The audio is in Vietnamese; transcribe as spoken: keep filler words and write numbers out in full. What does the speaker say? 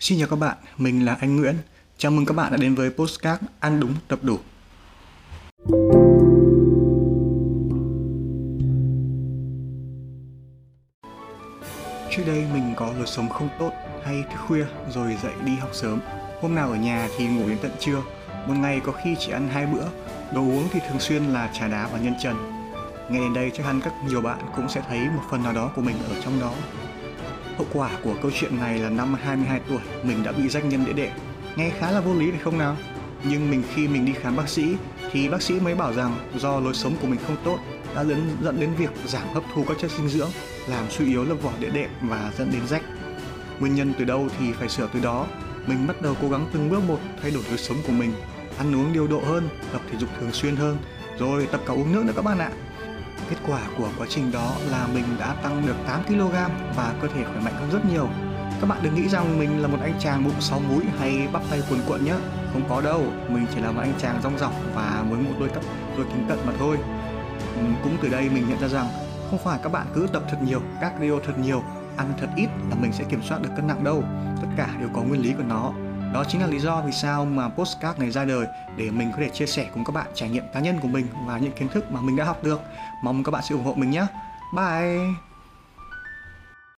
Xin chào các bạn, mình là anh Nguyễn. Chào mừng các bạn đã đến với podcast Ăn Đúng Tập Đủ. Trước đây mình có lối sống không tốt, hay thức khuya rồi dậy đi học sớm. Hôm nào ở nhà thì ngủ đến tận trưa. Một ngày có khi chỉ ăn hai bữa. Đồ uống thì thường xuyên là trà đá và nhân trần. Nghe đến đây chắc hẳn các nhiều bạn cũng sẽ thấy một phần nào đó của mình ở trong đó. Hậu quả của câu chuyện này là năm hai mươi hai tuổi, mình đã bị rách nhân đĩa đệm. Nghe khá là vô lý phải không nào? Nhưng mình khi mình đi khám bác sĩ, thì bác sĩ mới bảo rằng do lối sống của mình không tốt đã dẫn đến việc giảm hấp thu các chất dinh dưỡng, làm suy yếu lớp vỏ đĩa đệm và dẫn đến rách. Nguyên nhân từ đâu thì phải sửa từ đó. Mình bắt đầu cố gắng từng bước một thay đổi lối sống của mình, ăn uống điều độ hơn, tập thể dục thường xuyên hơn, rồi tập cả uống nước nữa các bạn ạ. Kết quả của quá trình đó là mình đã tăng được tám ki lô gam và cơ thể khỏe mạnh hơn rất nhiều. Các bạn đừng nghĩ rằng mình là một anh chàng bụng sáu múi hay bắp tay cuồn cuộn nhé. Không có đâu, mình chỉ là một anh chàng rong rọc và với một đôi, tập, đôi kính cận mà thôi. Cũng từ đây mình nhận ra rằng không phải các bạn cứ tập thật nhiều, cardio thật nhiều, ăn thật ít là mình sẽ kiểm soát được cân nặng đâu. Tất cả đều có nguyên lý của nó. Đó chính là lý do vì sao mà podcast này ra đời, để mình có thể chia sẻ cùng các bạn trải nghiệm cá nhân của mình và những kiến thức mà mình đã học được. Mong các bạn sẽ ủng hộ mình nhé. Bye!